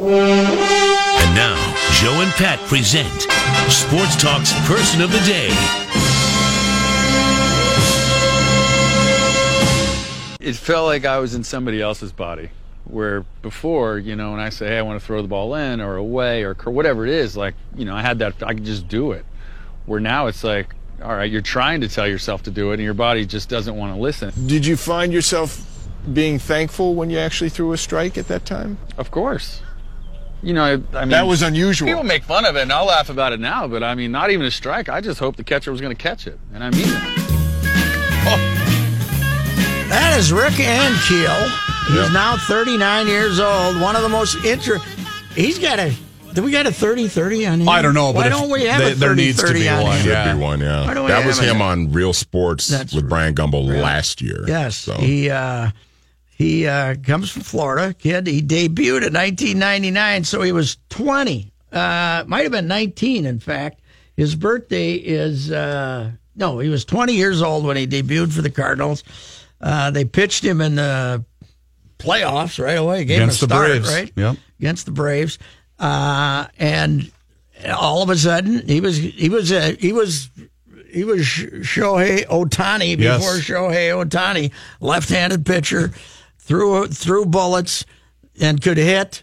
And now, Joe and Pat present Sports Talk's Person of the Day. It felt like I was in somebody else's body, where before, you know, when I say, hey, I want to throw the ball in or away or whatever it is, like, you know, I had that, I could just do it. Where now it's like, all right, you're trying to tell yourself to do it and your body just doesn't want to listen. Did you find yourself being thankful when you actually threw a strike at that time? Of course. You know, I mean, that was unusual. People make fun of it, and I'll laugh about it now, but I mean, not even a strike. I just hoped the catcher was going to catch it, and I mean that. Oh. That is Rick Ankiel. He's now 39 years old. One of the most interesting. He's got a. Do we got a 30-30 on him? I don't know, but why don't we have a 30-30 on him? There needs to be one. Yeah. Be one, yeah. That was him on Real Sports with Brian Gumbel last year. Yes, so. He comes from Florida, kid. He debuted in 1999, so he was 20. Might have been 19, in fact. His birthday is... he was 20 years old when he debuted for the Cardinals. They pitched him in the playoffs right away. Gave him a start, Braves. Right? Yep. Against the Braves. And all of a sudden, he was Shohei Ohtani before Shohei Ohtani, left-handed pitcher. Threw bullets and could hit,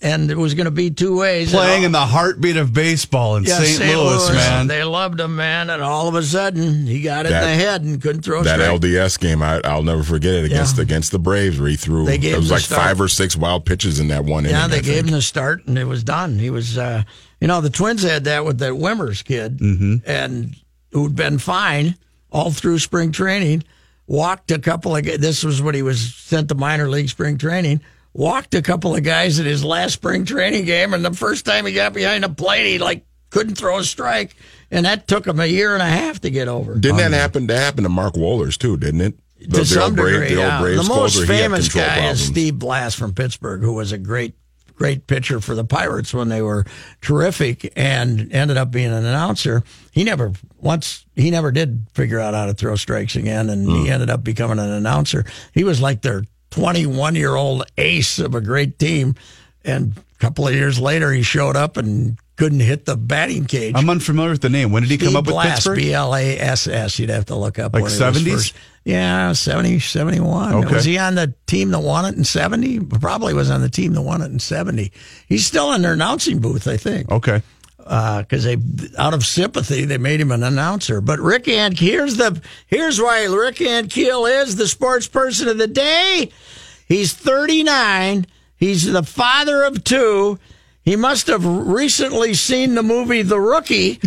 and it was going to be two ways. Playing in the heartbeat of baseball in St. Louis, man. They loved him, man, and all of a sudden he got it in the head and couldn't throw straight. That LDS game, I'll never forget it, against the Braves where he threw. It was like start. 5 or 6 wild pitches in that one inning. Yeah, they gave him the start, and it was done. He was, the Twins had that with that Wimmers kid, and who'd been fine all through spring training. Walked a couple of guys. This was when he was sent to minor league spring training. Walked a couple of guys at his last spring training game, and the first time he got behind the plate, he couldn't throw a strike, and that took him a year and a half to get over. Didn't that happen? That happened to Mark Wohlers too, didn't it? To some degree, the most famous guy is Steve Blass from Pittsburgh, who was a great pitcher for the Pirates when they were terrific and ended up being an announcer. He never did figure out how to throw strikes again, and he ended up becoming an announcer. He was like their 21-year-old ace of a great team, and a couple of years later he showed up and couldn't hit the batting cage. I'm unfamiliar with the name. When did he come up with Pittsburgh? B-L-A-S-S. You'd have to look up. Like 70s? Yeah, 70, 71. Okay. Was he on the team that won it in 70? Probably was on the team that won it in 70. He's still in their announcing booth, I think. Okay. Because out of sympathy, they made him an announcer. But Rick Ankiel, here's why Rick Ankiel is the sports person of the day. He's 39. He's the father of 2. He must have recently seen the movie The Rookie,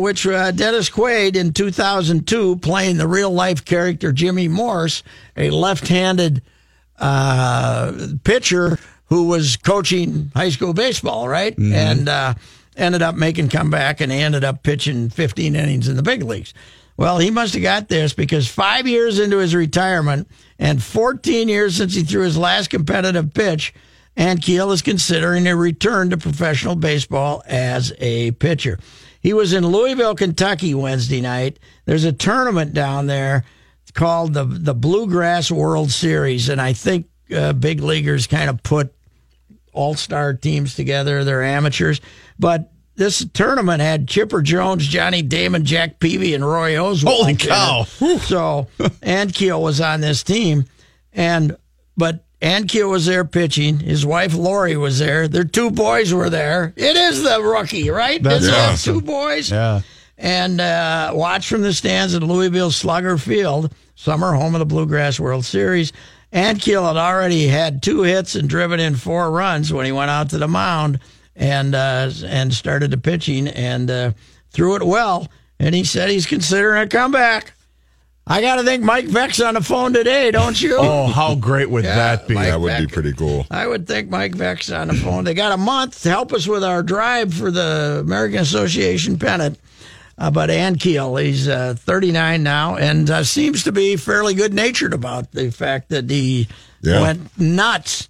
which Dennis Quaid in 2002, playing the real-life character Jimmy Morse, a left-handed pitcher who was coaching high school baseball, right? Mm-hmm. And ended up making comeback, and he ended up pitching 15 innings in the big leagues. Well, he must have got this, because 5 years into his retirement and 14 years since he threw his last competitive pitch, Ankiel is considering a return to professional baseball as a pitcher. He was in Louisville, Kentucky Wednesday night. There's a tournament down there called the Bluegrass World Series, and I think big leaguers kind of put all-star teams together. They're amateurs. But this tournament had Chipper Jones, Johnny Damon, Jack Peavy, and Roy Oswalt. Holy cow! So Ankiel was on this team, but Ankiel was there pitching. His wife, Lori, was there. Their two boys were there. It is the rookie, right? That's awesome. Two boys. Yeah. And watch from the stands at Louisville Slugger Field, summer home of the Bluegrass World Series. Ankiel had already had 2 hits and driven in 4 runs when he went out to the mound and started the pitching and threw it well. And he said he's considering a comeback. I got to think Mike Veeck's on the phone today, don't you? Oh, how great would that be? Mike that would Veeck. Be pretty cool. I would think Mike Veeck's on the phone. They got a month to help us with our drive for the American Association pennant. But Ankiel, he's 39 now and seems to be fairly good-natured about the fact that he went nuts.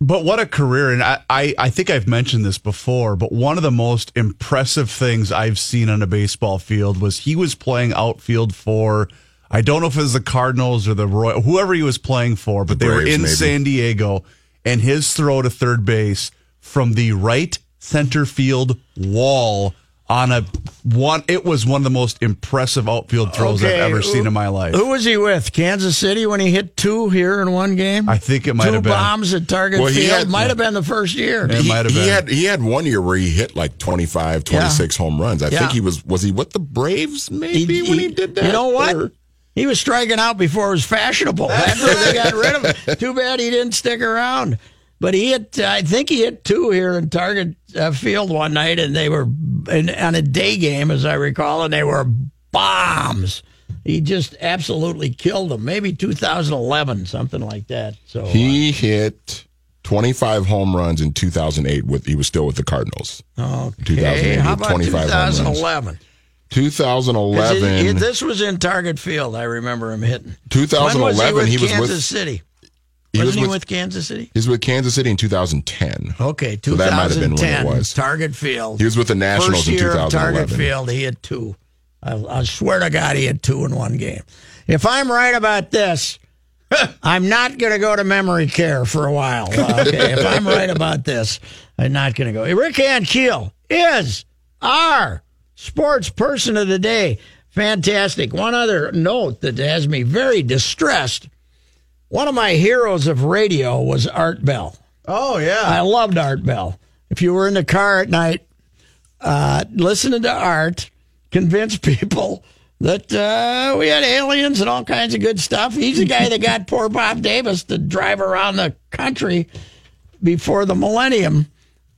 But what a career. And I think I've mentioned this before, but one of the most impressive things I've seen on a baseball field was he was playing outfield for, I don't know if it was the Cardinals or the Royals, whoever he was playing for, but the Braves, they were in maybe. San Diego, and his throw to third base from the right center field wall on a one, it was one of the most impressive outfield throws I've ever seen in my life. Who was he with? Kansas City when he hit 2 here in one game? I think it might have been. 2 bombs at Target Field. It might have been the first year. It might have been. He had 1 year where he hit like 25, 26 home runs. I think he was he with the Braves maybe when he did that? You know what? Or? He was striking out before it was fashionable. That's why they got rid of him. Too bad he didn't stick around. But he hit, I think he hit 2 here in Target Field one night, and they were on a day game, as I recall, and they were bombs. He just absolutely killed them. Maybe 2011, something like that. So he hit 25 home runs in 2008. He was still with the Cardinals. Okay, how about 2011? 2011. This was in Target Field. I remember him hitting. 2011. When was he with Kansas City. Wasn't he with Kansas City? He was with Kansas City in 2010. Okay, 2010. So that might have been when it was. Target Field. He was with the Nationals in 2011. First year of Target Field, he had 2. I swear to God, he had 2 in one game. If I'm right about this, I'm not going to go to memory care for a while. Okay, if I'm right about this, I'm not going to go. Rick Ankiel is our sports person of the day. Fantastic. One other note that has me very distressed. One of my heroes of radio was Art Bell. Oh, yeah. I loved Art Bell. If you were in the car at night, listening to Art convince people that we had aliens and all kinds of good stuff. He's the guy that got poor Bob Davis to drive around the country before the millennium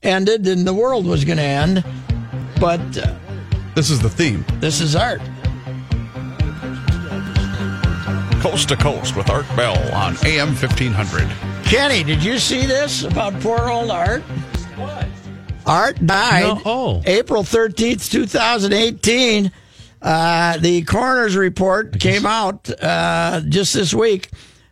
ended and the world was going to end. But this is the theme. This is Art. Coast to Coast with Art Bell on AM 1500. Kenny, did you see this about poor old Art? What? Art died April 13th, 2018. The coroner's report came out just this week.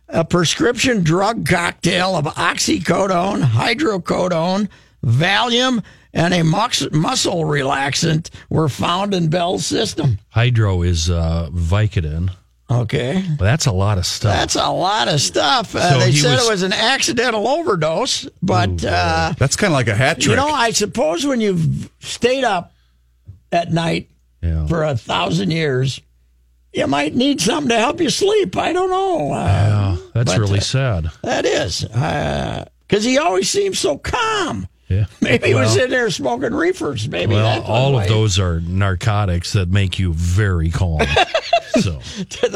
A prescription drug cocktail of oxycodone, hydrocodone, Valium, and a muscle relaxant were found in Bell's system. Hydro is Vicodin. Okay. Well, that's a lot of stuff. So they said it was an accidental overdose, but... that's kind of like a hat trick. You know, I suppose when you've stayed up at night for 1,000 years, you might need something to help you sleep. I don't know. That's really sad. That is. Because he always seems so calm. Yeah. Maybe he was in there smoking reefers. Maybe all of those are narcotics that make you very calm. So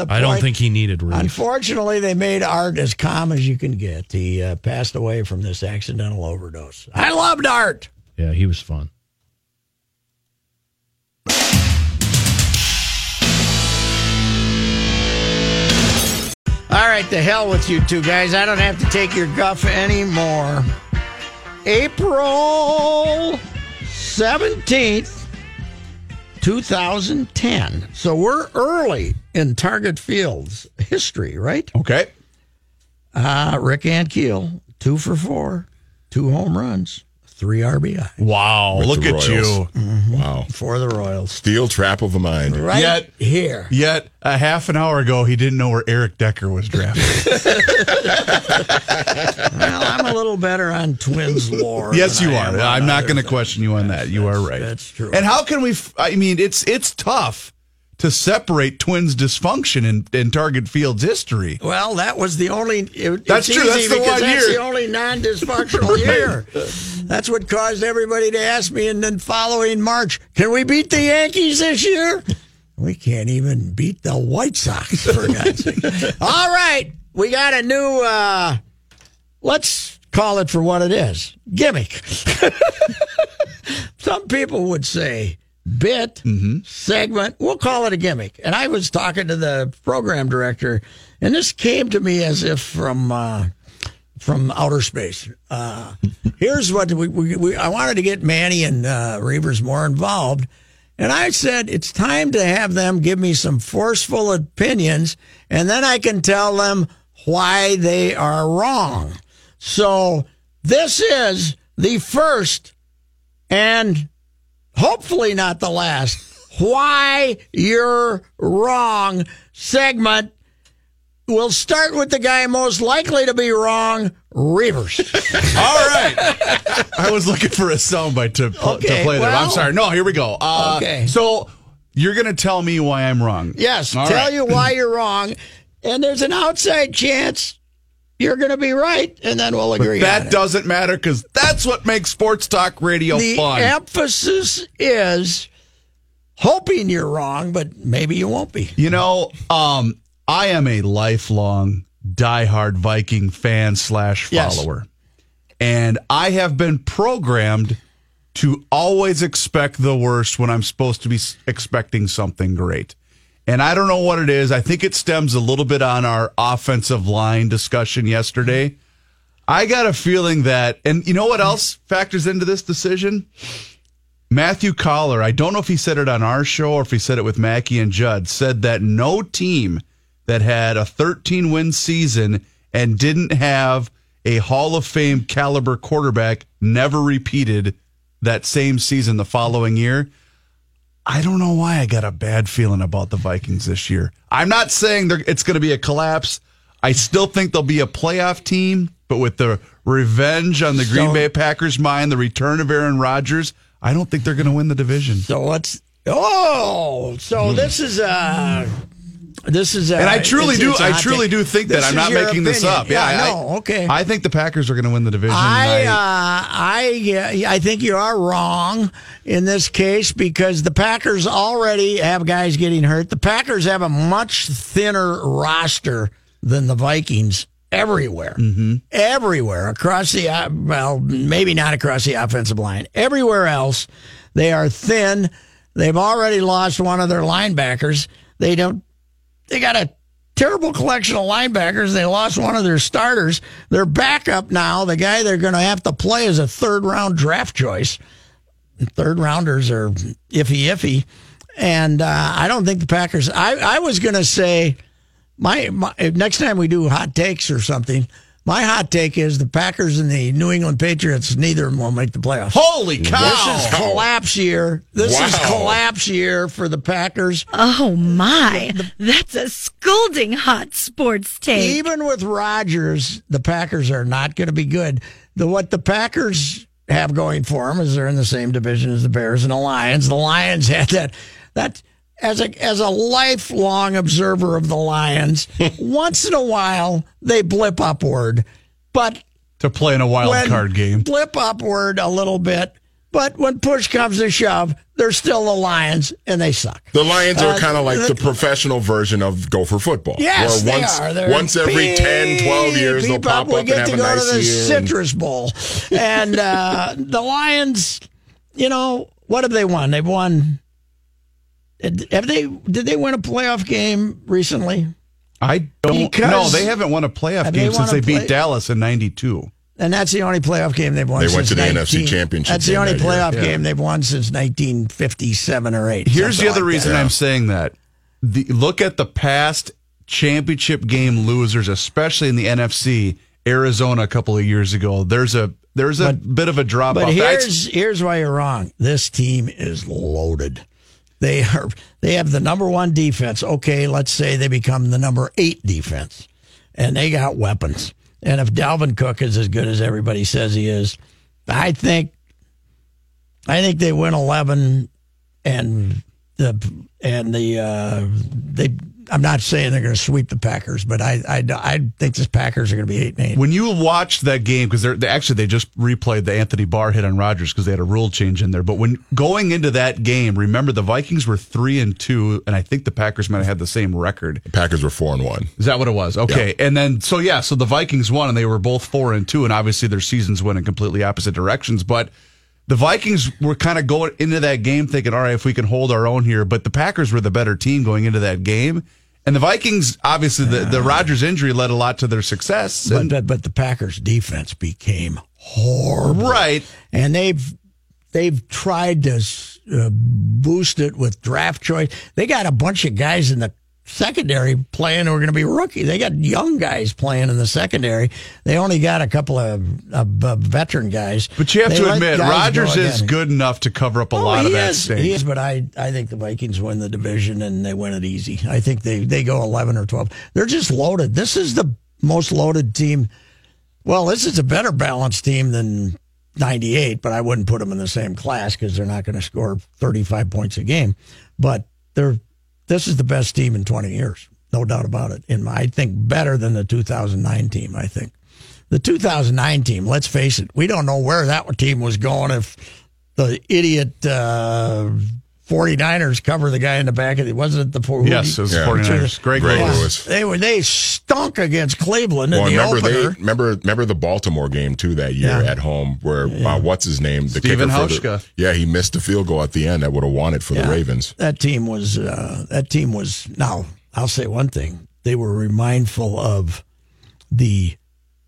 I don't think he needed relief. Unfortunately, they made Art as calm as you can get. He passed away from this accidental overdose. I loved Art. Yeah, he was fun. All right, to hell with you two guys. I don't have to take your guff anymore. April 17th, 2010. So we're early in Target Field's history, right? Okay. Rick Ankiel, 2 for 4, 2 home runs, 3 RBI. Wow, with look at you. Mm-hmm. Wow. For the Royals. Steel trap of the mind. Right here. Yet, a half an hour ago, he didn't know where Eric Decker was drafted. Well, I'm a little better on Twins lore. Yes, you are. I'm not going to question you on that. You are right. That's true. And how can we... I mean, it's tough to separate Twins dysfunction in Target Field's history. Well, that was the only. That's true. That's the one year. That's the only non-dysfunctional year. That's what caused everybody to ask me. And then following March, can we beat the Yankees this year? We can't even beat the White Sox, for God's sake. All right. We got a new, let's call it for what it is, gimmick. Some people would say bit, segment. We'll call it a gimmick. And I was talking to the program director, and this came to me as if from outer space. Here's what I wanted to get Manny and Reavers more involved. And I said, it's time to have them give me some forceful opinions, and then I can tell them why they are wrong. So this is the first, and hopefully not the last, Why You're Wrong segment. We'll start with the guy most likely to be wrong, Reavers. All right. I was looking for a soundbite to play there. Well, I'm sorry. No, here we go. Okay. So you're going to tell me why I'm wrong. Yes, tell you why you're wrong. And there's an outside chance you're going to be right, and then we'll agree on it. That doesn't matter, because that's what makes sports talk radio fun. The emphasis is hoping you're wrong, but maybe you won't be. You know, I am a lifelong diehard Viking fan / follower. Yes. And I have been programmed to always expect the worst when I'm supposed to be expecting something great. And I don't know what it is. I think it stems a little bit on our offensive line discussion yesterday. I got a feeling that, and you know what else factors into this decision? Matthew Collar, I don't know if he said it on our show or if he said it with Mackey and Judd, said that no team that had a 13-win season and didn't have a Hall of Fame caliber quarterback never repeated that same season the following year. I don't know why I got a bad feeling about the Vikings this year. I'm not saying it's going to be a collapse. I still think they'll be a playoff team, but with the revenge on the Green Bay Packers' mind, the return of Aaron Rodgers, I don't think they're going to win the division. And I truly do think that. I'm not making this up. Yeah, I know. Okay. I think the Packers are going to win the division. I think you are wrong in this case, because the Packers already have guys getting hurt. The Packers have a much thinner roster than the Vikings everywhere. Mm-hmm. Everywhere. Across the, well, maybe not across the offensive line. Everywhere else, they are thin. They've already lost one of their linebackers. They got a terrible collection of linebackers. They lost one of their starters. Their backup now, the guy they're going to have to play, is a third-round draft choice. Third-rounders are iffy. And I don't think the Packers... I was going to say, my next time we do hot takes or something, my hot take is the Packers and the New England Patriots, neither of them will make the playoffs. Holy cow! This is collapse year. This is collapse year for the Packers. Oh, my. That's a scalding hot sports take. Even with Rodgers, the Packers are not going to be good. What the Packers have going for them is they're in the same division as the Bears and the Lions. The Lions had that. As a lifelong observer of the Lions, once in a while they blip upward, but to play in a wild card game, blip upward a little bit. But when push comes to shove, they're still the Lions, and they suck. The Lions are kind of like the professional version of Gopher football. Yes, where once every 10, 12 years, they'll pop up and have a nice year. We get to go to the Citrus Bowl. And the Lions, you know, what have they won? They've won... Did they win a playoff game recently? I don't know. They haven't won a playoff game since they beat Dallas in 92. And that's the only playoff game they've won. They went to the NFC Championship. That's the only playoff game they've won since 1957 or 8. Here's the other reason I'm saying that. Look at the past championship game losers, especially in the NFC. Arizona a couple of years ago. There's a bit of a drop off. But here's why you're wrong. This team is loaded. They have the number one defense. Okay, let's say they become the number 8 defense, and they got weapons. And if Dalvin Cook is as good as everybody says he is, I think they win 11, and They I'm not saying they're going to sweep the Packers, but I think the Packers are going to be 8-8. When you watch that game, because they just replayed the Anthony Barr hit on Rodgers because they had a rule change in there. But when going into that game, remember the Vikings were 3-2, and I think the Packers might have had the same record. The Packers were 4-1. Is that what it was? Okay, yeah. And then so the Vikings won, and they were both 4-2, and obviously their seasons went in completely opposite directions, but. The Vikings were kind of going into that game thinking, all right, if we can hold our own here. But the Packers were the better team going into that game. And the Vikings, obviously, the Rodgers injury led a lot to their success. But the Packers' defense became horrible. Right. And they've tried to boost it with draft choice. They got a bunch of guys in the secondary playing who are going to be rookie. They got young guys playing in the secondary. They only got a couple of veteran guys. But you have to admit, Rodgers is good enough to cover up a lot of that stain. He is, but I think the Vikings win the division, and they win it easy. I think they go 11 or 12. They're just loaded. This is the most loaded team. Well, this is a better balanced team than 98, but I wouldn't put them in the same class because they're not going to score 35 points a game. But this is the best team in 20 years, no doubt about it. And I think better than the 2009 team, I think. The 2009 team, let's face it, we don't know where that team was going if the idiot 49ers cover the guy in the back. Yes, it was 49ers. Greg Lewis. They stunk against Cleveland in the opener. Remember the Baltimore game, too, that year at home where, what's-his-name? Steven Hauschka. Yeah, he missed the field goal at the end that would have won it for the Ravens. That team was, now, I'll say one thing. They were mindful of the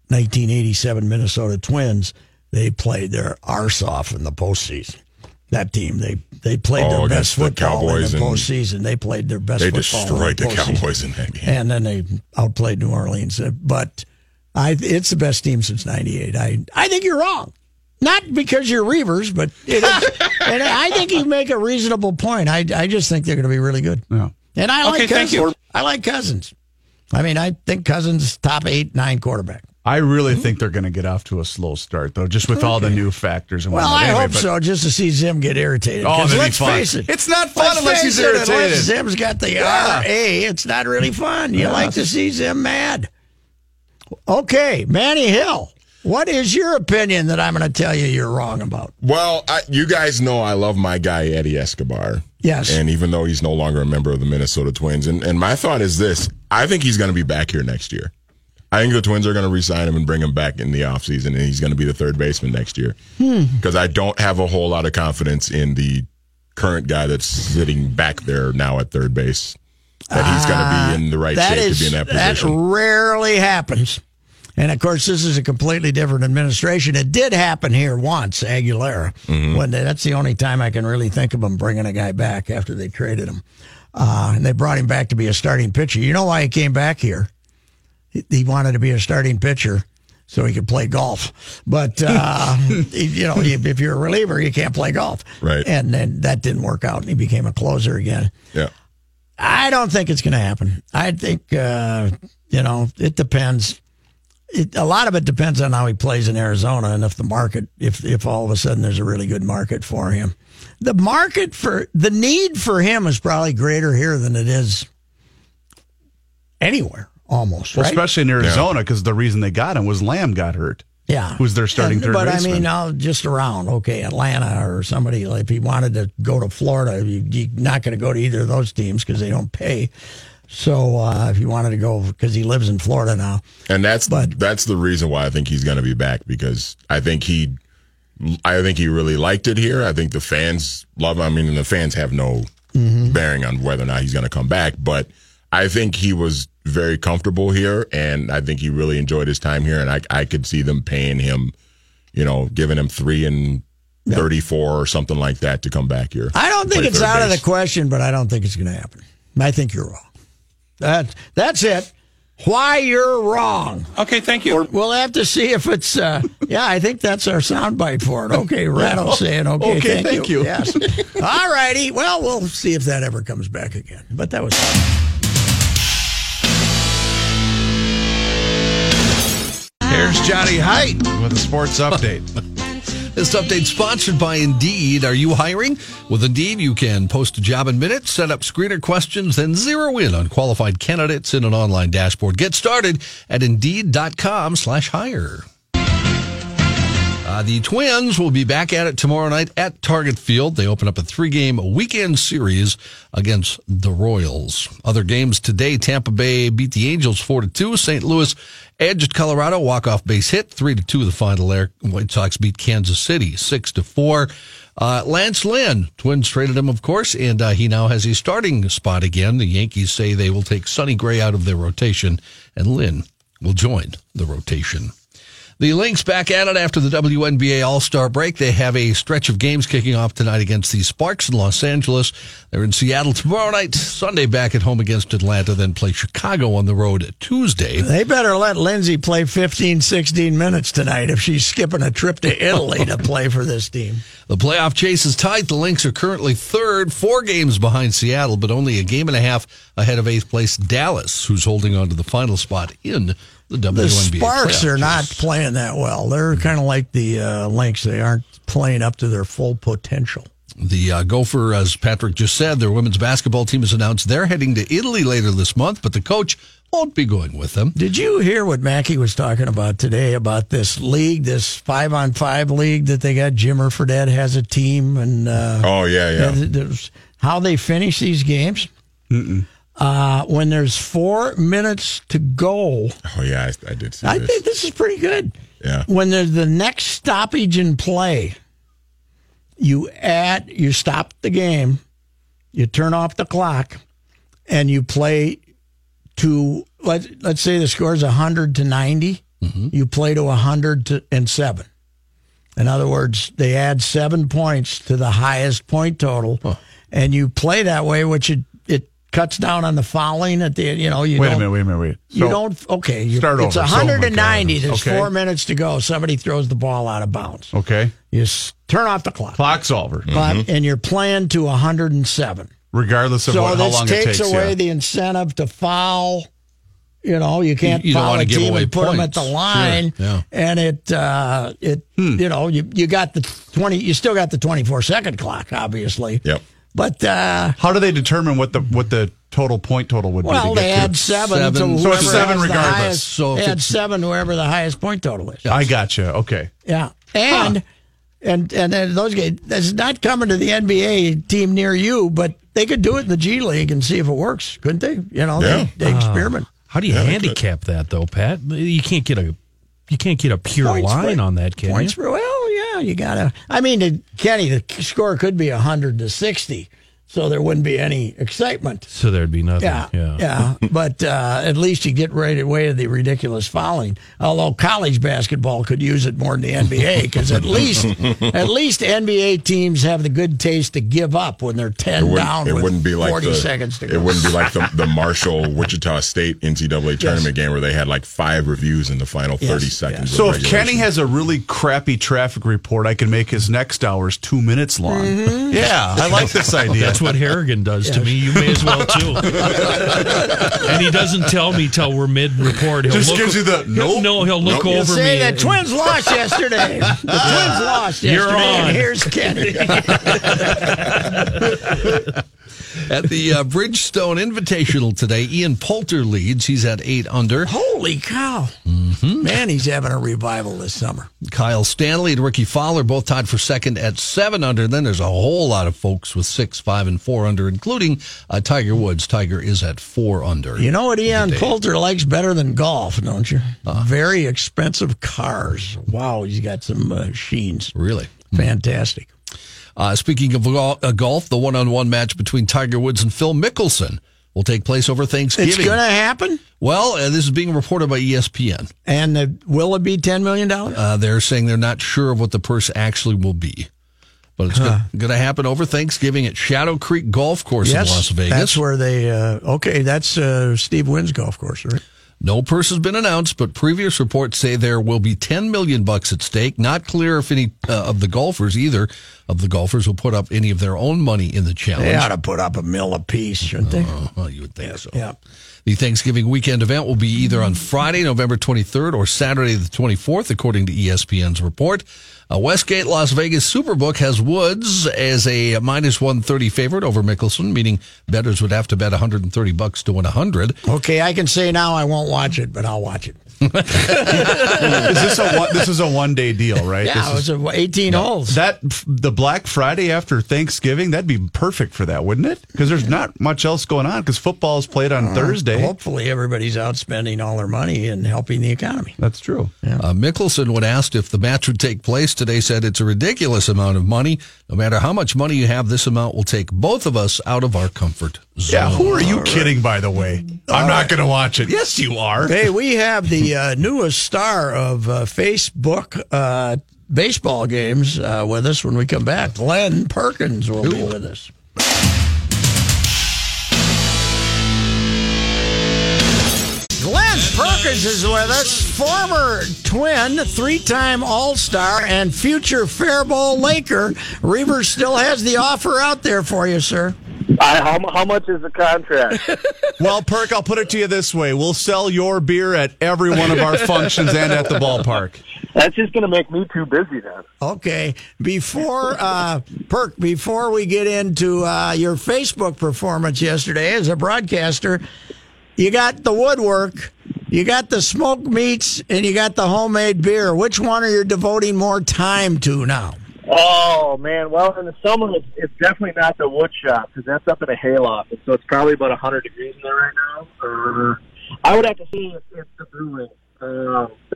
1987 Minnesota Twins. They played their arse off in the postseason. That team, they played their best football in the postseason. They played their best football. They destroyed the Cowboys in that game. And then they outplayed New Orleans. But it's the best team since 98. I think you're wrong. Not because you're Reavers, but it is, and I think you make a reasonable point. I just think they're going to be really good. Yeah. And I like Cousins. Thank you. I like Cousins. I mean, I think Cousins top 8-9 quarterback. I really think they're going to get off to a slow start, though, just with all the new factors. And I hope so, just to see Zim get irritated. Oh, that'd be fun. Face it, it's not fun unless he's irritated. Unless Zim's got the RA, it's not really fun. You like to see Zim mad. Okay, Manny Hill, what is your opinion that I'm going to tell you you're wrong about? Well, you guys know I love my guy, Eddie Escobar. Yes. And even though he's no longer a member of the Minnesota Twins, and my thought is this, I think he's going to be back here next year. I think the Twins are going to re-sign him and bring him back in the offseason, and he's going to be the third baseman next year. Because I don't have a whole lot of confidence in the current guy that's sitting back there now at third base, that he's going to be in the right shape to be in that position. That rarely happens. And, of course, this is a completely different administration. It did happen here once, Aguilera. Mm-hmm. That's the only time I can really think of them bringing a guy back after they traded him. And they brought him back to be a starting pitcher. You know why he came back here? He wanted to be a starting pitcher so he could play golf. But, if you're a reliever, you can't play golf. Right. And then that didn't work out, and he became a closer again. Yeah. I don't think it's going to happen. I think, it depends. A lot of it depends on how he plays in Arizona and if the market, if all of a sudden there's a really good market for him. The market for, the need for him is probably greater here than it is anywhere. Almost, well, right? Especially in Arizona, because the reason they got him was Lamb got hurt. Yeah, who's their starting third baseman. I mean, now just around, Atlanta or somebody. Like if he wanted to go to Florida, you're not going to go to either of those teams because they don't pay. So if he wanted to go, because he lives in Florida now, and that's the reason why I think he's going to be back, because I think he really liked it here. I think the fans love him. I mean, the fans have no bearing on whether or not he's going to come back, but I think he was very comfortable here, and I think he really enjoyed his time here, and I could see them paying him, giving him 3 and 34 or something like that to come back here. I don't think it's out of the question, but I don't think it's going to happen. I think you're wrong. That's it. Why you're wrong. Okay, thank you. We'll have to see if it's, I think that's our soundbite for it. Okay, Rattle saying, thank you. Yes. All righty. Well, we'll see if that ever comes back again. But that was fun. Here's Johnny Height with a sports update. This update sponsored by Indeed. Are you hiring? With Indeed, you can post a job in minutes, set up screener questions, then zero in on qualified candidates in an online dashboard. Get started at Indeed.com/hire. The Twins will be back at it tomorrow night at Target Field. They open up a 3-game weekend series against the Royals. Other games today, Tampa Bay beat the Angels 4-2. St. Louis edged Colorado, walk-off base hit, 3-2 the final there. White Sox beat Kansas City 6-4. Lance Lynn, Twins traded him, of course, and he now has a starting spot again. The Yankees say they will take Sonny Gray out of their rotation, and Lynn will join the rotation. The Lynx back at it after the WNBA All-Star break. They have a stretch of games kicking off tonight against the Sparks in Los Angeles. They're in Seattle tomorrow night, Sunday back at home against Atlanta, then play Chicago on the road Tuesday. They better let Lindsay play 15, 16 minutes tonight if she's skipping a trip to Italy to play for this team. The playoff chase is tight. The Lynx are currently third, 4 games behind Seattle, but only 1.5 games ahead of 8th place Dallas, who's holding on to the final spot in the Sparks are not playing that well. They're kind of like the Lynx. They aren't playing up to their full potential. The Gopher, as Patrick just said, their women's basketball team has announced they're heading to Italy later this month, but the coach won't be going with them. Did you hear what Mackey was talking about today about this league, this 5-on-5 league that they got? Jimmer Fredette has a team. And how they finish these games? Mm-mm. When there's 4 minutes to go. Oh, yeah, I did see this. I think this is pretty good. Yeah. When there's the next stoppage in play, you stop the game, you turn off the clock, and you play to, let's say the score is 100-90. Mm-hmm. You play to 107. In other words, they add 7 points to the highest point total, and you play that way, which it cuts down on the fouling at the Wait a minute. So you don't. Okay, start over. It's 190. So there's 4 minutes to go. Somebody throws the ball out of bounds. Okay, you turn off the clock. Clock's over. Mm-hmm. And you're playing to 107, regardless of how long it takes. So this takes away the incentive to foul. You know, you can't foul a team and put them at the line. Sure. Yeah. And you got the 20. You still got the 24-second clock, obviously. Yep. But how do they determine what the total point total would be? Well, they add 7 to whoever it's 7 regardless. Add 7 wherever the highest point total is. I gotcha. Okay. Yeah, and then those guys. That's not coming to the NBA team near you, but they could do it in the G League and see if it works, couldn't they? You know, they experiment. How do you handicap that though, Pat? You can't get a pure line on that, can you? You gotta. I mean, Kenny, the score could be 100-60, so there wouldn't be any excitement. So there'd be nothing. Yeah. But at least you get right away to the ridiculous fouling. Although college basketball could use it more than the NBA, because at least NBA teams have the good taste to give up when they're 10 down. It wouldn't be like 40 seconds to go. It wouldn't be like the Marshall Wichita State NCAA tournament game where they had like 5 reviews in the final 30 seconds. So if Kenny has a really crappy traffic report, I can make his next hour's 2 minutes long. Mm-hmm. Yeah, I like this idea. That's what Harrigan does to me. You may as well, too. And he doesn't tell me till we're mid-report. He'll look over me. He'll say the Twins lost yesterday. The Twins lost yesterday. You're on. And here's Kenny. At the Bridgestone Invitational today, Ian Poulter leads. He's at 8 under. Holy cow. Mm-hmm. Man, he's having a revival this summer. Kyle Stanley and Ricky Fowler both tied for second at 7 under. Then there's a whole lot of folks with 6, 5, and 4 under, including Tiger Woods. Tiger is at 4 under. You know what Ian Poulter likes better than golf, don't you? Very expensive cars. Wow, he's got some Sheens. Really? Fantastic. Speaking of golf, the one-on-one match between Tiger Woods and Phil Mickelson will take place over Thanksgiving. It's going to happen? Well, this is being reported by ESPN. And will it be $10 million? They're saying they're not sure of what the purse actually will be. But it's going to happen over Thanksgiving at Shadow Creek Golf Course in Las Vegas. That's where they... that's Steve Wynn's golf course, right? No purse has been announced, but previous reports say there will be $10 million at stake. Not clear if any of the golfers will put up any of their own money in the challenge. They ought to put up $1 million apiece, shouldn't they? Well, you would think so. Yeah. The Thanksgiving weekend event will be either on Friday, November 23rd, or Saturday the 24th, according to ESPN's report. Westgate Las Vegas Superbook has Woods as a minus 130 favorite over Mickelson, meaning bettors would have to bet $130 to win $100. Okay, I can say now I won't watch it, but I'll watch it. This is a one-day deal, right? Yeah, this it was 18 holes. The Black Friday after Thanksgiving, that'd be perfect for that, wouldn't it? Because there's not much else going on because football is played on Thursday. Hopefully everybody's out spending all their money and helping the economy. That's true. Yeah. Mickelson, when asked if the match would take place today, said it's a ridiculous amount of money. No matter how much money you have, this amount will take both of us out of our comfort zone. Yeah, who are you kidding, by the way? I'm not going to watch it. Yes, you are. Hey, we have the newest star of Facebook baseball games with us when we come back. Glenn Perkins will be with us. Glenn Perkins is with us, former Twin, three-time All-Star, and future Fair Bowl Laker. Reavers still has the offer out there for you, sir. How much is the contract? Well, Perk, I'll put it to you this way. We'll sell your beer at every one of our functions and at the ballpark. That's just going to make me too busy now. Okay. Before we get into your Facebook performance yesterday as a broadcaster, you got the woodwork, you got the smoked meats, and you got the homemade beer. Which one are you devoting more time to now? Oh, man. Well, in the summer, it's definitely not the wood shop because that's up in a hayloft. And so it's probably about 100 degrees in there right now. I would have to say it's the brewing.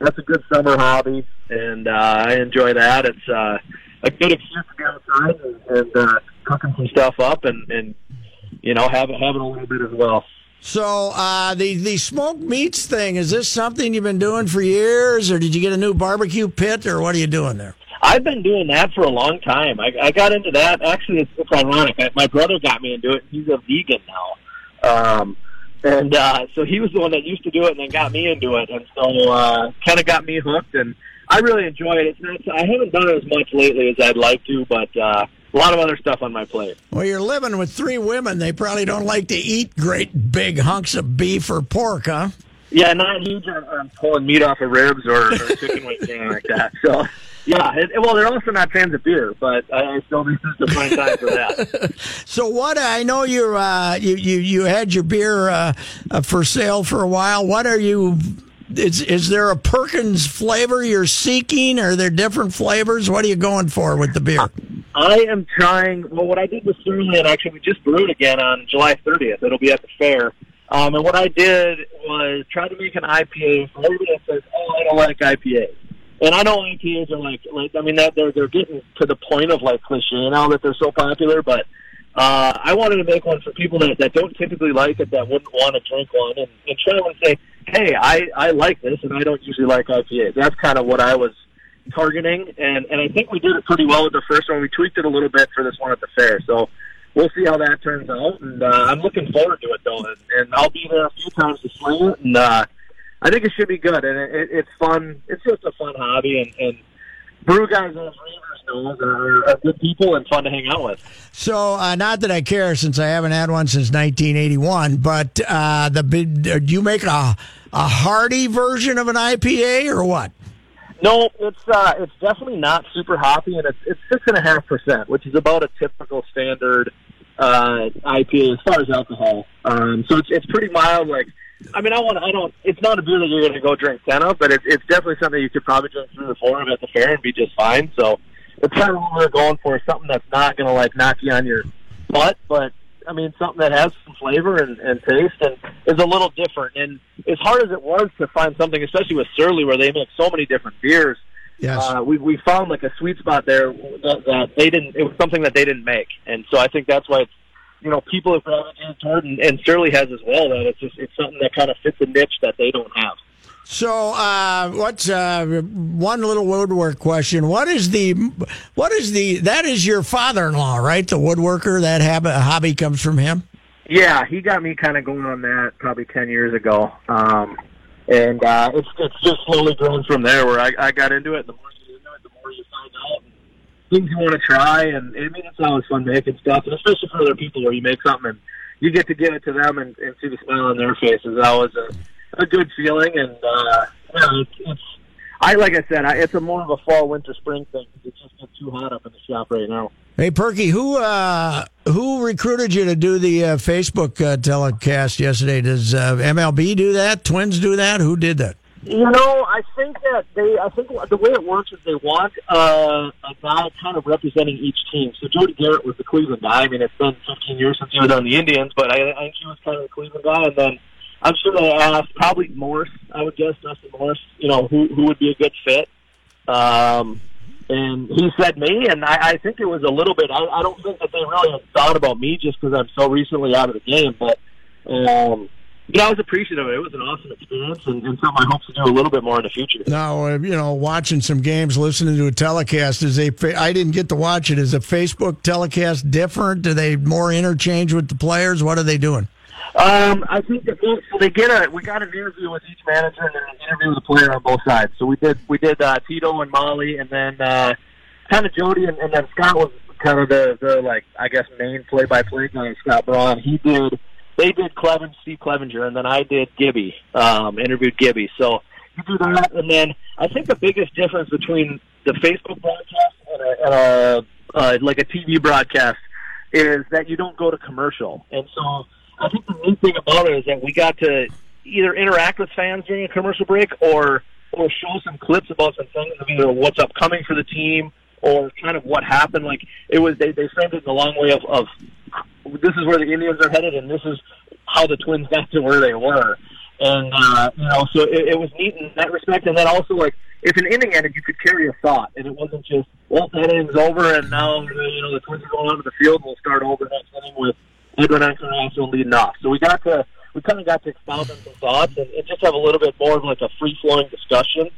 That's a good summer hobby, and I enjoy that. It's a good excuse to be outside and cooking some stuff up and having a little bit as well. So the smoked meats thing, is this something you've been doing for years, or did you get a new barbecue pit, or what are you doing there? I've been doing that for a long time. I got into that. Actually, it's ironic. My brother got me into it. He's a vegan now. So he was the one that used to do it and then got me into it. And so kind of got me hooked, and I really enjoy it. I haven't done it as much lately as I'd like to, but a lot of other stuff on my plate. Well, you're living with three women. They probably don't like to eat great big hunks of beef or pork, huh? Yeah, not huge on pulling meat off of ribs or chicken wings, anything like that. So, yeah. Well, they're also not fans of beer, but I still need to find time for that. So, what I know you had your beer for sale for a while. What are you? Is there a Perkins flavor you're seeking? Are there different flavors? What are you going for with the beer? I am trying. Well, what I did with Surly, and actually we just brewed again on July 30th. It'll be at the fair. And what I did was try to make an IPA for everybody that says, I don't like IPAs. And I know IPAs are they're getting to the point of like cliche now that they're so popular, but I wanted to make one for people that don't typically like it, that wouldn't want to drink one, and try to say, hey, I like this, and I don't usually like IPAs. That's kind of what I was targeting, and I think we did it pretty well with the first one. We tweaked it a little bit for this one at the fair, so we'll see how that turns out, and I'm looking forward to it, though, and I'll be there a few times to sling it, and I think it should be good, and it's fun. It's just a fun hobby, and brew guys and readers are good people and fun to hang out with. So, not that I care, since I haven't had one since 1981, but do you make a hearty version of an IPA or what? No, it's definitely not super hoppy, and it's 6.5%, which is about a typical standard IPA as far as alcohol. So it's pretty mild. It's not a beer that you're going to go drink 10 of, but it's definitely something you could probably drink 3 or 4 of at the fair and be just fine. So it's kind of what we're going for, something that's not going to knock you on your butt, but I mean something that has some flavor and taste and is a little different. And as hard as it was to find something, especially with Surly, where they make so many different beers, yes. We found a sweet spot there that they didn't. It was something that they didn't make, and so I think that's why it's, people have gravitated toward, and Surly has as well. That it's something that kind of fits a niche that they don't have. So, what's one little woodwork question? That is your father-in-law, right? The woodworker, that hobby comes from him? Yeah, he got me kind of going on that probably 10 years ago. And it's just slowly grown from there where I got into it. The more you get into it, the more you find out things you want to try. And I mean, it's always fun making stuff, and especially for other people where you make something and you get to give it to them and see the smile on their faces. That was a good feeling, and it's Like I said, it's a more of a fall, winter, spring thing. It's just not too hot up in the shop right now. Hey, Perky, who recruited you to do the Facebook telecast yesterday? Does MLB do that? Twins do that? Who did that? You know, I think the way it works is they want a guy kind of representing each team. So Jordan Garrett was the Cleveland guy. I mean, it's been 15 years since he was on the Indians, but I think he was kind of the Cleveland guy. And then I'm sure they asked probably Morse. I would guess Dustin Morse. You know, who would be a good fit. And he said me, and I think it was a little bit. I don't think that they really have thought about me just because I'm so recently out of the game. But I was appreciative of it. It was an awesome experience, and something I hope to do a little bit more in the future. Now, watching some games, listening to a telecast I didn't get to watch it. Is a Facebook telecast different? Do they more interchange with the players? What are they doing? I think that we got an interview with each manager and then an interview with the player on both sides. So we did Tito and Molly, and then kind of Jody, and then Scott was kind of the main play-by-play guy, Scott Braun. They did Steve Clevenger, and then I did Gibby, interviewed Gibby. So you do that, and then I think the biggest difference between the Facebook broadcast and a TV broadcast is that you don't go to commercial. And so I think the neat thing about it is that we got to either interact with fans during a commercial break or show some clips about some things of either what's upcoming for the team or kind of what happened. Like, it was, they framed it in a long way of this is where the Indians are headed and this is how the Twins got to where they were. And, so it was neat in that respect. And then also, like, if an inning ended, you could carry a thought. And it wasn't just, well, that inning's over and now, the Twins are going onto the field and we'll start over next inning with Edwin Encarnacion leading off. So we kind of got to expound on some thoughts and just have a little bit more of like a free-flowing discussion.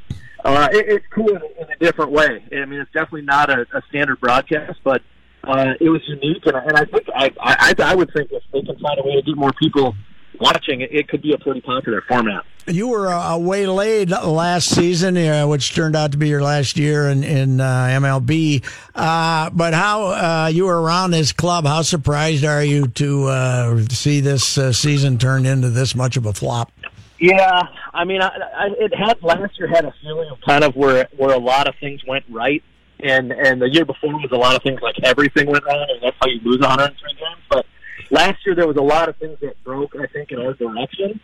It's cool in a different way. I mean, it's definitely not a standard broadcast, but it was unique. And I think I would think if they can find a way to get more people watching, it could be a pretty popular format. You were waylaid last season, which turned out to be your last year in MLB. But how you were around this club, how surprised are you to see this season turned into this much of a flop? Yeah, I mean, last year had a feeling of kind of where a lot of things went right, and the year before was a lot of things like everything went wrong, and that's how you lose 103 games. But last year there was a lot of things that broke, I think, in our direction,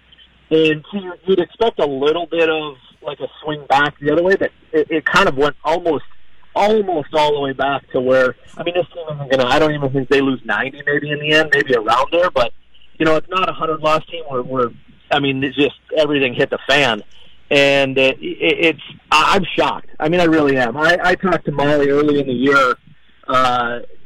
and you'd expect a little bit of like a swing back the other way, but it kind of went almost all the way back to where, I mean, this team isn't I don't even think they lose 90 maybe in the end, maybe around there, but it's not a 100 loss team where I mean, it's just everything hit the fan, and I'm shocked. I mean, I really am. I talked to Molly early in the year,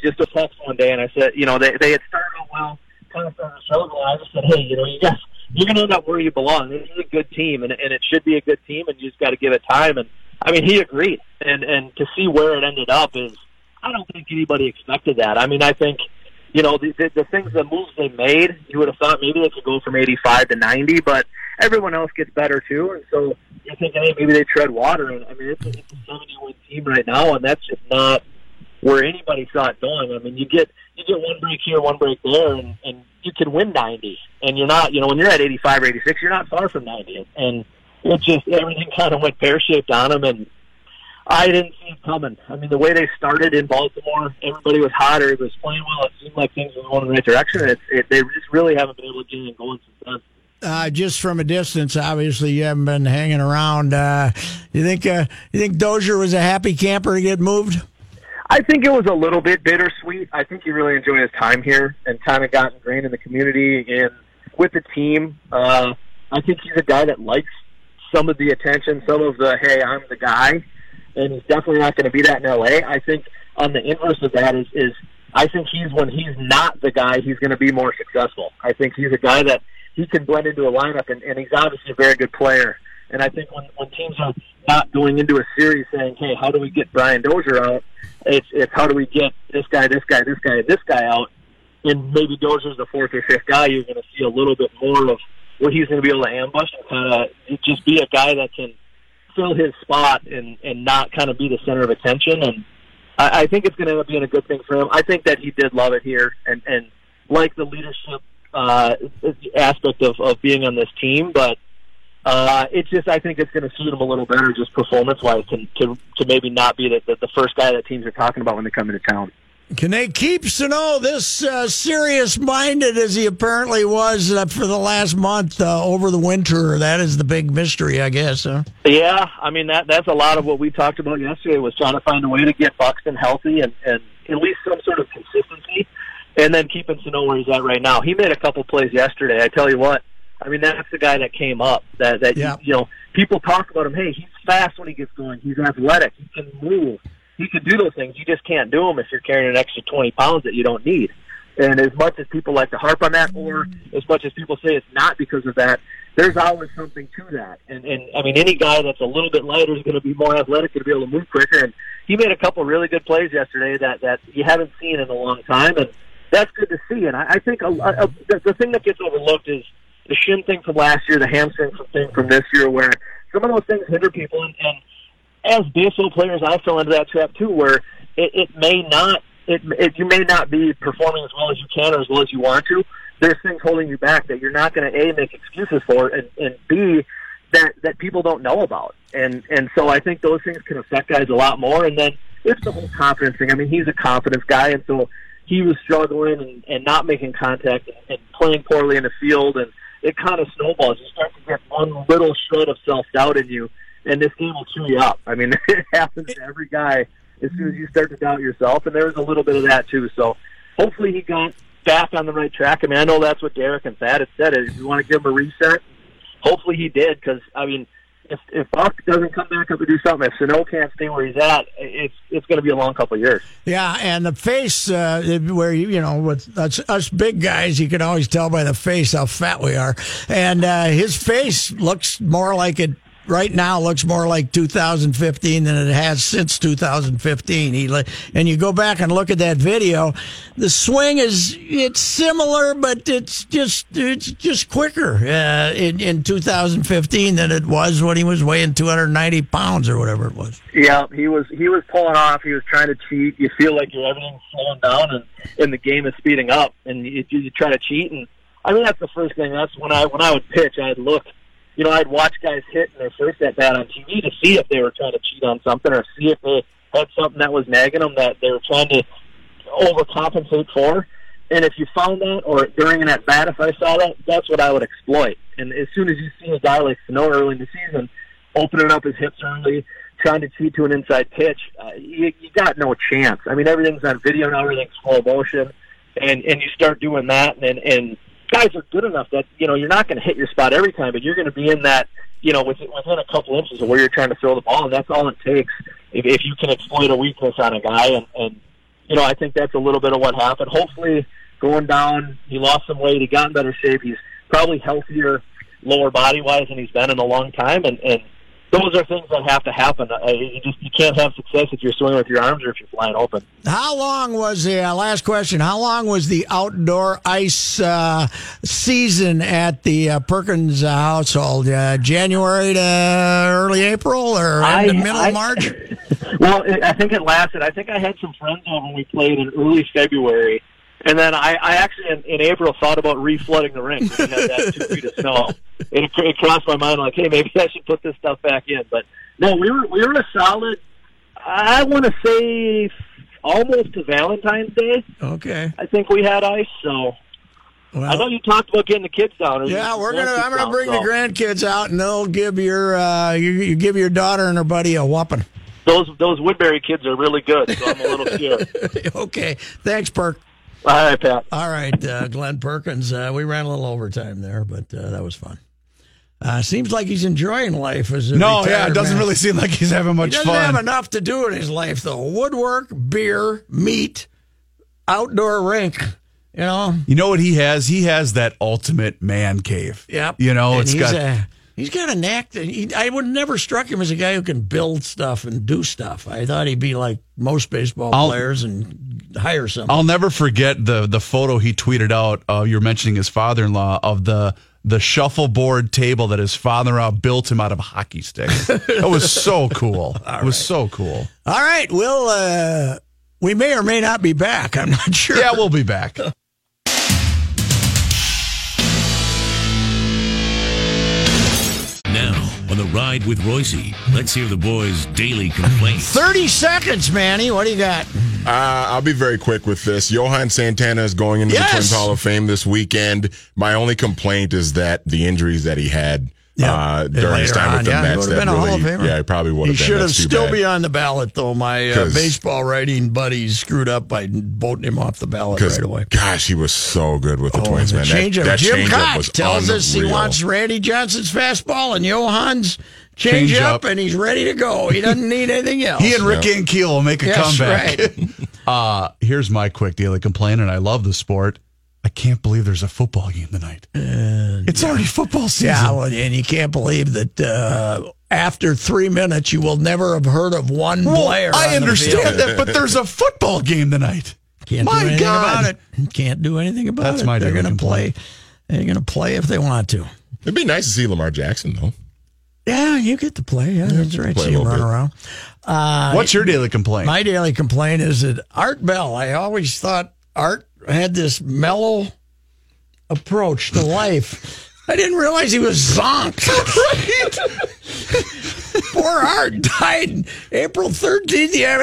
just a text one day, and I said, they had started out well, kind of started to struggle, and I just said, hey, you're going to end up where you belong. This is a good team, and it should be a good team, and you just got to give it time. And I mean, he agreed, and to see where it ended up is, I don't think anybody expected that. I mean, I think, the things, the moves they made, you would have thought maybe they could go from 85 to 90, but everyone else gets better too. And so you're thinking, hey, maybe they tread water. And I mean, it's a 70-win team right now, and that's just not where anybody saw it going. I mean, you get one break here, one break there, and you could win 90. And you're not, when you're at 85 or 86, you're not far from 90. And it just, everything kind of went pear-shaped on them, and I didn't see it coming. I mean, the way they started in Baltimore, everybody was hot, everybody was playing well. It seemed like things were going in the right direction. And they just really haven't been able to get it going since then. Just from a distance, obviously, you haven't been hanging around. You think Dozier was a happy camper to get moved? I think it was a little bit bittersweet. I think he really enjoyed his time here and kind of got ingrained in the community and with the team. I think he's a guy that likes some of the attention, some of the, hey, I'm the guy. And he's definitely not going to be that in L.A. I think on the inverse of that is I think when he's not the guy, he's going to be more successful. I think he's a guy that he can blend into a lineup, and he's obviously a very good player. And I think when teams are not going into a series saying, hey, how do we get Brian Dozier out? It's how do we get this guy out? And maybe Dozier's the fourth or fifth guy. You're going to see a little bit more of what he's going to be able to ambush and kind of just be a guy that can fill his spot and not kind of be the center of attention. And I think it's going to end up being a good thing for him. I think that he did love it here and like the leadership aspect of being on this team. But It's just, I think it's going to suit him a little better, just performance-wise, to maybe not be the first guy that teams are talking about when they come into town. Can they keep Sano this serious-minded as he apparently was for the last month over the winter? That is the big mystery, I guess. Huh? Yeah, I mean, that's a lot of what we talked about yesterday, was trying to find a way to get Buxton healthy and at least some sort of consistency, and then keeping Sano where he's at right now. He made a couple plays yesterday. I tell you what, I mean, that's the guy that came up. You know, people talk about him. Hey, he's fast when he gets going. He's athletic. He can move. You can do those things. You just can't do them if you're carrying an extra 20 pounds that you don't need. And as much as people like to harp on that, or as much as people say it's not because of that, there's always something to that. And I mean, any guy that's a little bit lighter is going to be more athletic, going to be able to move quicker. And he made a couple really good plays yesterday that you haven't seen in a long time, and that's good to see. And I think the thing that gets overlooked is the shin thing from last year, the hamstring thing from this year, where some of those things hinder people, and as baseball players, I fell into that trap too, where you may not be performing as well as you can or as well as you want to. There's things holding you back that you're not going to A, make excuses for, and B, that people don't know about. And so I think those things can affect guys a lot more. And then it's the whole confidence thing. I mean, he's a confidence guy, and so he was struggling and not making contact and playing poorly in the field, and it kind of snowballs. You start to get one little shred of self-doubt in you, and this game will chew you up. I mean, it happens to every guy as soon as you start to doubt yourself, and there was a little bit of that too. So hopefully he got back on the right track. I mean, I know that's what Derek and Thad had said. If you want to give him a reset, hopefully he did, because, I mean, if Buck doesn't come back up and do something, if Sano can't stay where he's at, it's going to be a long couple of years. Yeah, and the face, where you know, with us big guys, you can always tell by the face how fat we are. And his face looks more like it. Right now looks more like 2015 than it has since 2015. And you go back and look at that video, the swing it's similar, but it's just quicker in 2015 than it was when he was weighing 290 pounds or whatever it was. Yeah, he was pulling off. He was trying to cheat. You feel like everything's slowing down and the game is speeding up, and you try to cheat. And I mean, that's the first thing. That's when I would pitch, I'd look. You know, I'd watch guys hit in their first at-bat on TV to see if they were trying to cheat on something, or see if they had something that was nagging them that they were trying to overcompensate for. And if you found that, or during an at-bat, if I saw that, that's what I would exploit. And as soon as you see a guy like Sano early in the season, opening up his hips early, trying to cheat to an inside pitch, you got no chance. I mean, everything's on video now, everything's slow motion, and you start doing that, and guys are good enough that, you know, you're not going to hit your spot every time, but you're going to be in that, you know, within a couple inches of where you're trying to throw the ball, and that's all it takes if you can exploit a weakness on a guy. And you know, I think that's a little bit of what happened. Hopefully, going down, he lost some weight, he got in better shape, he's probably healthier lower body-wise than he's been in a long time, and those are things that have to happen. You can't have success if you're swinging with your arms or if you're flying open. How long was the last question? How long was the outdoor ice season at the Perkins household? January to early April, or the middle of March? Well, I think it lasted. I think I had some friends over when we played in early February, and then I actually in April thought about reflooding the rink. We had that 2 feet of snow. It crossed my mind, like, hey, maybe I should put this stuff back in. But no, we were a solid, I want to say, almost to Valentine's Day. Okay. I think we had ice, so. Well, I know you talked about getting the kids down. Yeah, I'm gonna bring the grandkids out, and they'll give your you give your daughter and her buddy a whopping. Those Woodbury kids are really good, so I'm a little scared. Okay, thanks, Perk. All right, Pat. All right, Glenn Perkins. We ran a little overtime there, but that was fun. Seems like he's enjoying life. It doesn't really seem like he's having much fun. He doesn't have enough to do in his life, though. Woodwork, beer, meat, outdoor rink, you know. You know what he has? He has that ultimate man cave. Yep. You know, and he's got a knack. I would never struck him as a guy who can build stuff and do stuff. I thought he'd be like most baseball players and hire somebody. I'll never forget the photo he tweeted out. You're mentioning his father-in-law, of the shuffleboard table that his father-in-law built him out of hockey sticks. That was so cool. It was so cool. All right, we'll we may or may not be back. I'm not sure. Yeah, we'll be back. the ride with Roycey. Let's hear the boys' daily complaints. 30 seconds, Manny. What do you got? I'll be very quick with this. Johan Santana is going into the Twins Hall of Fame this weekend. My only complaint is that the injuries that he had during his time with the Mets. He would have been a Hall of Famer. Yeah, he probably would have been. He should have still been on the ballot, though. My baseball writing buddy screwed up by voting him off the ballot right away. Gosh, he was so good with the Twins, man. That Jim Cox tells us he wants Randy Johnson's fastball and Johan's change up, and he's ready to go. He doesn't need anything else. He and Rick Ankiel will make a comeback. Right. Here's my quick daily complaint, and I love the sport. I can't believe there's a football game tonight. It's already football season. Yeah, well, and you can't believe that after 3 minutes you will never have heard of one player. I understand that, but there's a football game tonight. Can't do anything about it. That's my They're going to play. They're going to play if they want to. It'd be nice to see Lamar Jackson, though. Yeah, you get to play. Yeah, that's right. See him run around. What's your daily complaint? My daily complaint is that Art Bell, I always thought Art had this mellow approach to life. I didn't realize he was zonked. Poor Art died April 13th. He had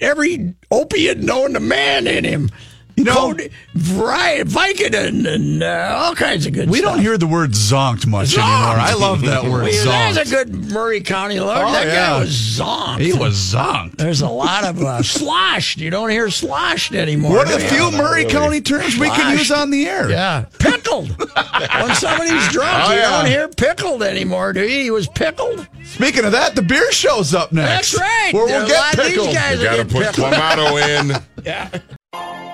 every opiate known to man in him. You know, Vicodin and all kinds of good stuff. We don't hear the word zonked much anymore. I love that word, zonked. That's a good Murray County lawyer. Oh, that guy was zonked. He was zonked. There's a lot of sloshed. You don't hear sloshed anymore. One of the few Murray County terms we can use on the air. Yeah. Pickled. When somebody's drunk, you don't hear pickled anymore, do you? He was pickled. Speaking of that, the beer show's up next. That's right. Where we'll get pickled. You got to put Clamato in. Yeah.